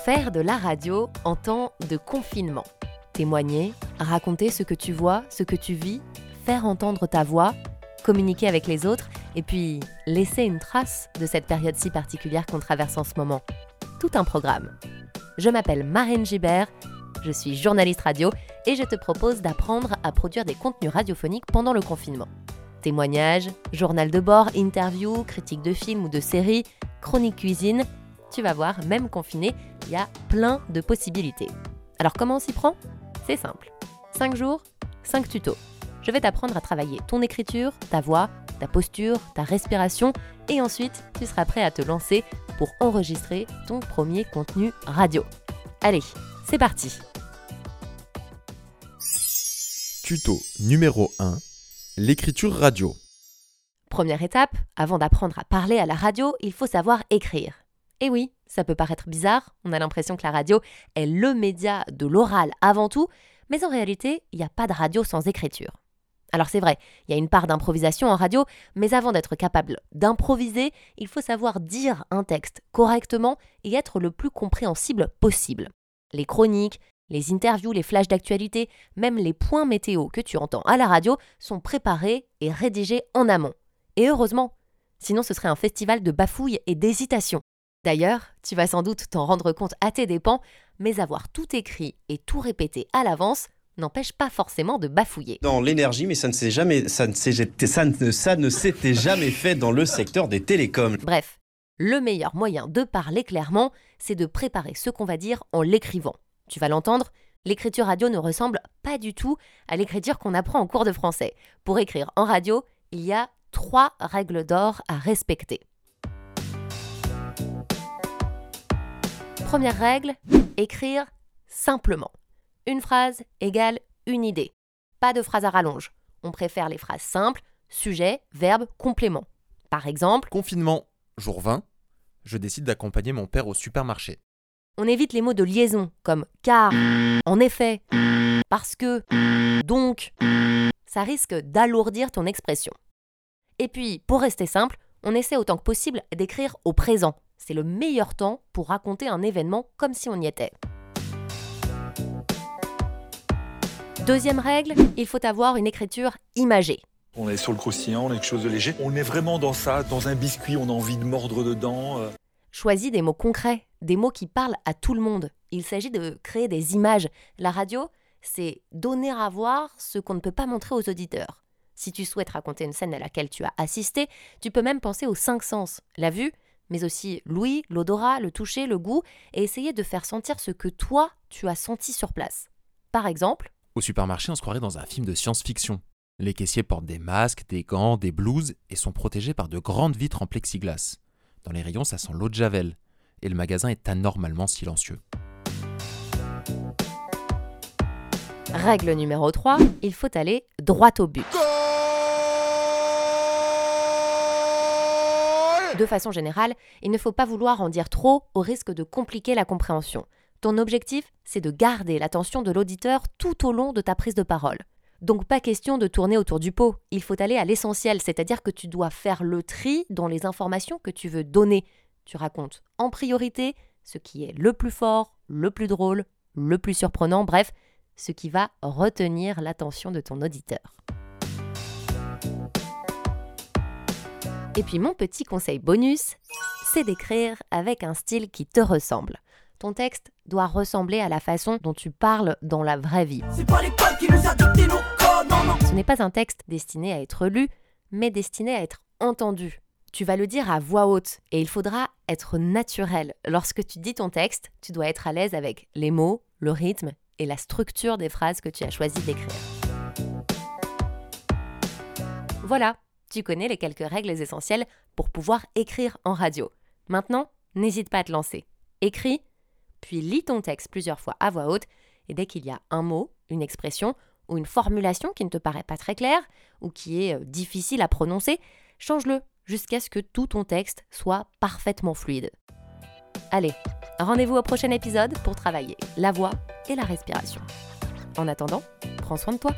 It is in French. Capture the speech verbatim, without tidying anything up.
faire de la radio en temps de confinement. Témoigner, raconter ce que tu vois, ce que tu vis, faire entendre ta voix, communiquer avec les autres et puis laisser une trace de cette période si particulière qu'on traverse en ce moment. Tout un programme. Je m'appelle Marine Gibert, je suis journaliste radio et je te propose d'apprendre à produire des contenus radiophoniques pendant le confinement. Témoignages, journal de bord, interviews, critiques de films ou de séries, chroniques cuisine, tu vas voir, même confiné, il y a plein de possibilités. Alors comment on s'y prend ? C'est simple. cinq jours, cinq tutos. Je vais t'apprendre à travailler ton écriture, ta voix, ta posture, ta respiration et ensuite, tu seras prêt à te lancer pour enregistrer ton premier contenu radio. Allez, c'est parti ! Tuto numéro un. L'écriture radio. Première étape, avant d'apprendre à parler à la radio, il faut savoir écrire. Et oui, ça peut paraître bizarre, on a l'impression que la radio est le média de l'oral avant tout, mais en réalité, il n'y a pas de radio sans écriture. Alors c'est vrai, il y a une part d'improvisation en radio, mais avant d'être capable d'improviser, il faut savoir dire un texte correctement et être le plus compréhensible possible. Les chroniques, les interviews, les flashs d'actualité, même les points météo que tu entends à la radio sont préparés et rédigés en amont. Et heureusement, sinon ce serait un festival de bafouilles et d'hésitation. D'ailleurs, tu vas sans doute t'en rendre compte à tes dépens, mais avoir tout écrit et tout répété à l'avance n'empêche pas forcément de bafouiller. Dans l'énergie, mais ça ne s'est jamais, ça ne s'est, ça ne, ça ne s'était jamais fait dans le secteur des télécoms. Bref, le meilleur moyen de parler clairement, c'est de préparer ce qu'on va dire en l'écrivant. Tu vas l'entendre, l'écriture radio ne ressemble pas du tout à l'écriture qu'on apprend en cours de français. Pour écrire en radio, il y a trois règles d'or à respecter. Première règle, écrire simplement. Une phrase égale une idée. Pas de phrase à rallonge. On préfère les phrases simples, sujet, verbe, complément. Par exemple, confinement, jour vingt, je décide d'accompagner mon père au supermarché. On évite les mots de liaison comme car, en effet, parce que, donc. Ça risque d'alourdir ton expression. Et puis, pour rester simple, on essaie autant que possible d'écrire au présent. C'est le meilleur temps pour raconter un événement comme si on y était. Deuxième règle, il faut avoir une écriture imagée. On est sur le croustillant, on est quelque chose de léger. On est vraiment dans ça, dans un biscuit, on a envie de mordre dedans. Choisis des mots concrets, des mots qui parlent à tout le monde. Il s'agit de créer des images. La radio, c'est donner à voir ce qu'on ne peut pas montrer aux auditeurs. Si tu souhaites raconter une scène à laquelle tu as assisté, tu peux même penser aux cinq sens. La vue, mais aussi l'ouïe, l'odorat, le toucher, le goût, et essayer de faire sentir ce que toi, tu as senti sur place. Par exemple, au supermarché, on se croirait dans un film de science-fiction. Les caissiers portent des masques, des gants, des blouses et sont protégés par de grandes vitres en plexiglas. Dans les rayons, ça sent l'eau de Javel, et le magasin est anormalement silencieux. Règle numéro trois, il faut aller droit au but. De façon générale, il ne faut pas vouloir en dire trop au risque de compliquer la compréhension. Ton objectif, c'est de garder l'attention de l'auditeur tout au long de ta prise de parole. Donc pas question de tourner autour du pot, il faut aller à l'essentiel, c'est-à-dire que tu dois faire le tri dans les informations que tu veux donner. Tu racontes en priorité ce qui est le plus fort, le plus drôle, le plus surprenant, bref, ce qui va retenir l'attention de ton auditeur. Et puis mon petit conseil bonus, c'est d'écrire avec un style qui te ressemble. Ton texte doit ressembler à la façon dont tu parles dans la vraie vie. C'est pas l'école qui nous a dicté nos codes, non, non. Ce n'est pas un texte destiné à être lu, mais destiné à être entendu. Tu vas le dire à voix haute et il faudra être naturel. Lorsque tu dis ton texte, tu dois être à l'aise avec les mots, le rythme et la structure des phrases que tu as choisi d'écrire. Voilà. Tu connais les quelques règles essentielles pour pouvoir écrire en radio. Maintenant, n'hésite pas à te lancer. Écris, puis lis ton texte plusieurs fois à voix haute et dès qu'il y a un mot, une expression ou une formulation qui ne te paraît pas très claire ou qui est difficile à prononcer, change-le jusqu'à ce que tout ton texte soit parfaitement fluide. Allez, rendez-vous au prochain épisode pour travailler la voix et la respiration. En attendant, prends soin de toi.